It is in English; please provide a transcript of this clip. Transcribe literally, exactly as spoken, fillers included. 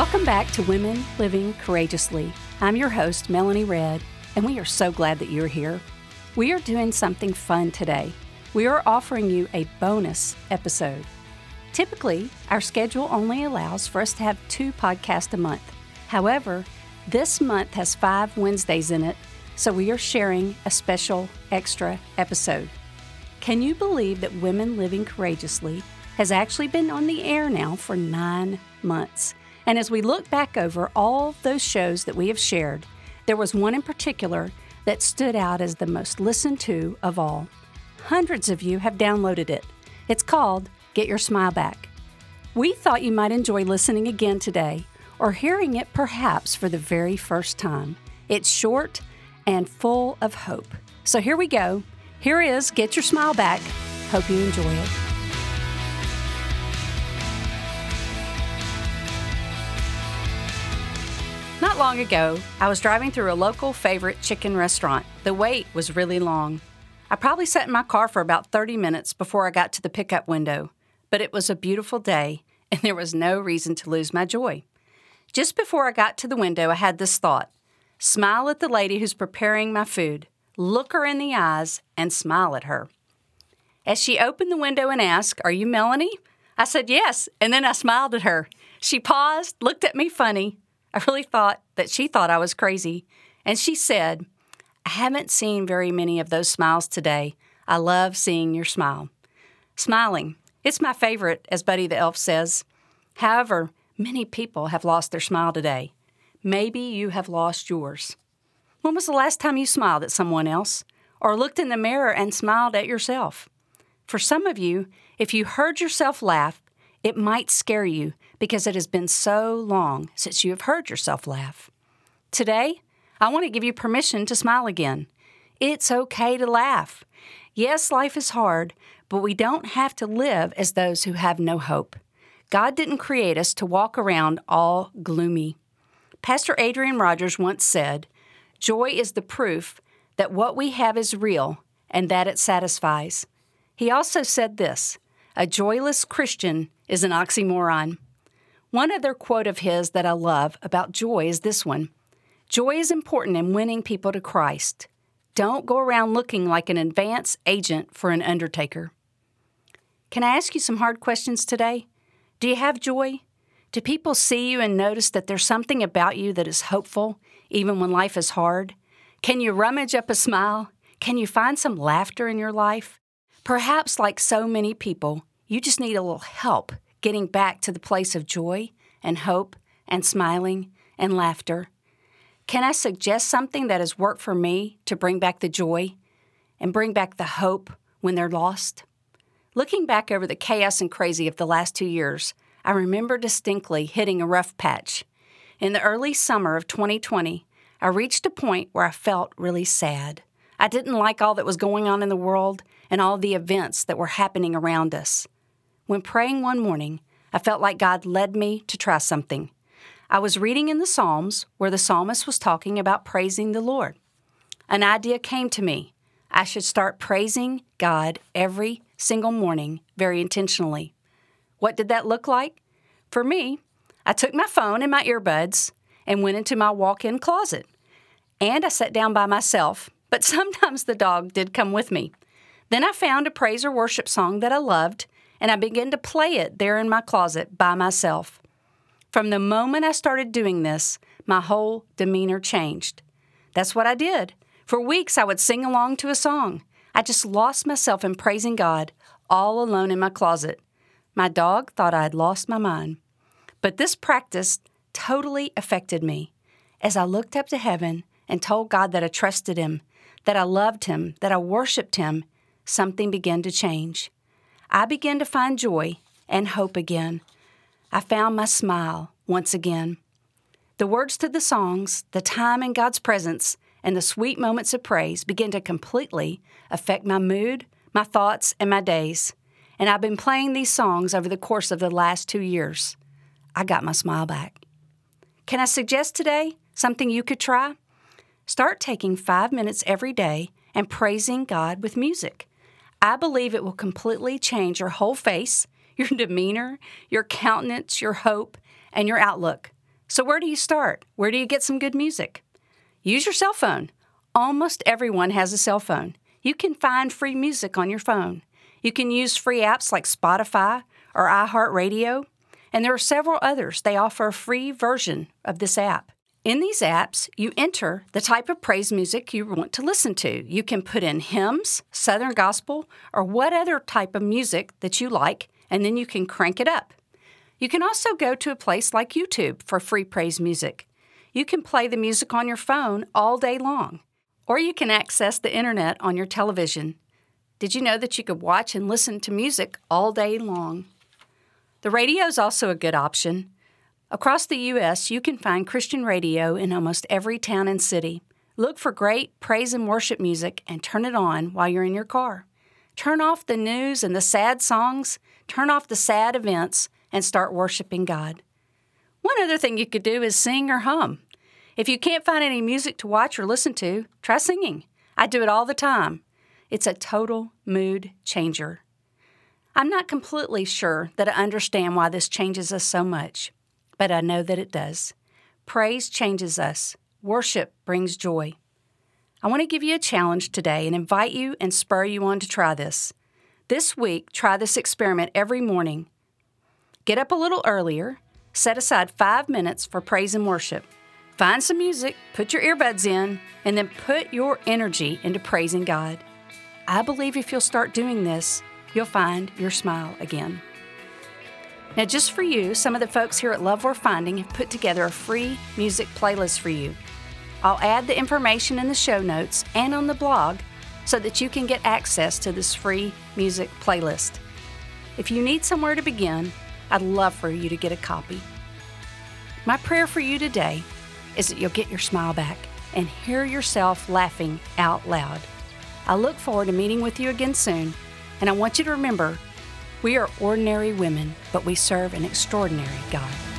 Welcome back to Women Living Courageously. I'm your host, Melanie Redd, and we are so glad that you're here. We are doing something fun today. We are offering you a bonus episode. Typically, our schedule only allows for us to have two podcasts a month. However, this month has five Wednesdays in it, so we are sharing a special extra episode. Can you believe that Women Living Courageously has actually been on the air now for nine months? And as we look back over all those shows that we have shared, there was one in particular that stood out as the most listened to of all. Hundreds of you have downloaded it. It's called Get Your Smile Back. We thought you might enjoy listening again today or hearing it perhaps for the very first time. It's short and full of hope. So here we go. Here is Get Your Smile Back. Hope you enjoy it. Not long ago, I was driving through a local favorite chicken restaurant. The wait was really long. I probably sat in my car for about thirty minutes before I got to the pickup window, but it was a beautiful day, and there was no reason to lose my joy. Just before I got to the window, I had this thought. Smile at the lady who's preparing my food. Look her in the eyes and smile at her. As she opened the window and asked, "Are you Melanie?" I said, "Yes," and then I smiled at her. She paused, looked at me funny. I really thought that she thought I was crazy. And she said, "I haven't seen very many of those smiles today. I love seeing your smile." Smiling, it's my favorite, as Buddy the Elf says. However, many people have lost their smile today. Maybe you have lost yours. When was the last time you smiled at someone else or looked in the mirror and smiled at yourself? For some of you, if you heard yourself laugh, it might scare you because it has been so long since you have heard yourself laugh. Today, I want to give you permission to smile again. It's okay to laugh. Yes, life is hard, but we don't have to live as those who have no hope. God didn't create us to walk around all gloomy. Pastor Adrian Rogers once said, "Joy is the proof that what we have is real and that it satisfies." He also said this, "A joyless Christian is an oxymoron." One other quote of his that I love about joy is this one. "Joy is important in winning people to Christ. Don't go around looking like an advance agent for an undertaker." Can I ask you some hard questions today? Do you have joy? Do people see you and notice that there's something about you that is hopeful, even when life is hard? Can you rummage up a smile? Can you find some laughter in your life? Perhaps, like so many people, you just need a little help getting back to the place of joy and hope and smiling and laughter. Can I suggest something that has worked for me to bring back the joy and bring back the hope when they're lost? Looking back over the chaos and crazy of the last two years, I remember distinctly hitting a rough patch. In the early summer of twenty twenty, I reached a point where I felt really sad. I didn't like all that was going on in the world and all the events that were happening around us. When praying one morning, I felt like God led me to try something. I was reading in the Psalms where the psalmist was talking about praising the Lord. An idea came to me. I should start praising God every single morning very intentionally. What did that look like? For me, I took my phone and my earbuds and went into my walk-in closet. And I sat down by myself. But sometimes the dog did come with me. Then I found a praise or worship song that I loved, and I began to play it there in my closet by myself. From the moment I started doing this, my whole demeanor changed. That's what I did. For weeks, I would sing along to a song. I just lost myself in praising God, all alone in my closet. My dog thought I had lost my mind. But this practice totally affected me. As I looked up to heaven and told God that I trusted Him, that I loved Him, that I worshiped Him, something began to change. I began to find joy and hope again. I found my smile once again. The words to the songs, the time in God's presence, and the sweet moments of praise began to completely affect my mood, my thoughts, and my days. And I've been playing these songs over the course of the last two years. I got my smile back. Can I suggest today something you could try? Start taking five minutes every day and praising God with music. I believe it will completely change your whole face, your demeanor, your countenance, your hope, and your outlook. So where do you start? Where do you get some good music? Use your cell phone. Almost everyone has a cell phone. You can find free music on your phone. You can use free apps like Spotify or iHeartRadio, and there are several others. They offer a free version of this app. In these apps, you enter the type of praise music you want to listen to. You can put in hymns, Southern gospel, or what other type of music that you like, and then you can crank it up. You can also go to a place like YouTube for free praise music. You can play the music on your phone all day long, or you can access the internet on your television. Did you know that you could watch and listen to music all day long? The radio is also a good option. Across the U S, you can find Christian radio in almost every town and city. Look for great praise and worship music and turn it on while you're in your car. Turn off the news and the sad songs, turn off the sad events, and start worshiping God. One other thing you could do is sing or hum. If you can't find any music to watch or listen to, try singing. I do it all the time. It's a total mood changer. I'm not completely sure that I understand why this changes us so much, but I know that it does. Praise changes us. Worship brings joy. I want to give you a challenge today and invite you and spur you on to try this. This week, try this experiment every morning. Get up a little earlier. Set aside five minutes for praise and worship. Find some music, put your earbuds in, and then put your energy into praising God. I believe if you'll start doing this, you'll find your smile again. Now, just for you, some of the folks here at Love Worth Finding have put together a free music playlist for you. I'll add the information in the show notes and on the blog so that you can get access to this free music playlist. If you need somewhere to begin, I'd love for you to get a copy. My prayer for you today is that you'll get your smile back and hear yourself laughing out loud. I look forward to meeting with you again soon, and I want you to remember, we are ordinary women, but we serve an extraordinary God.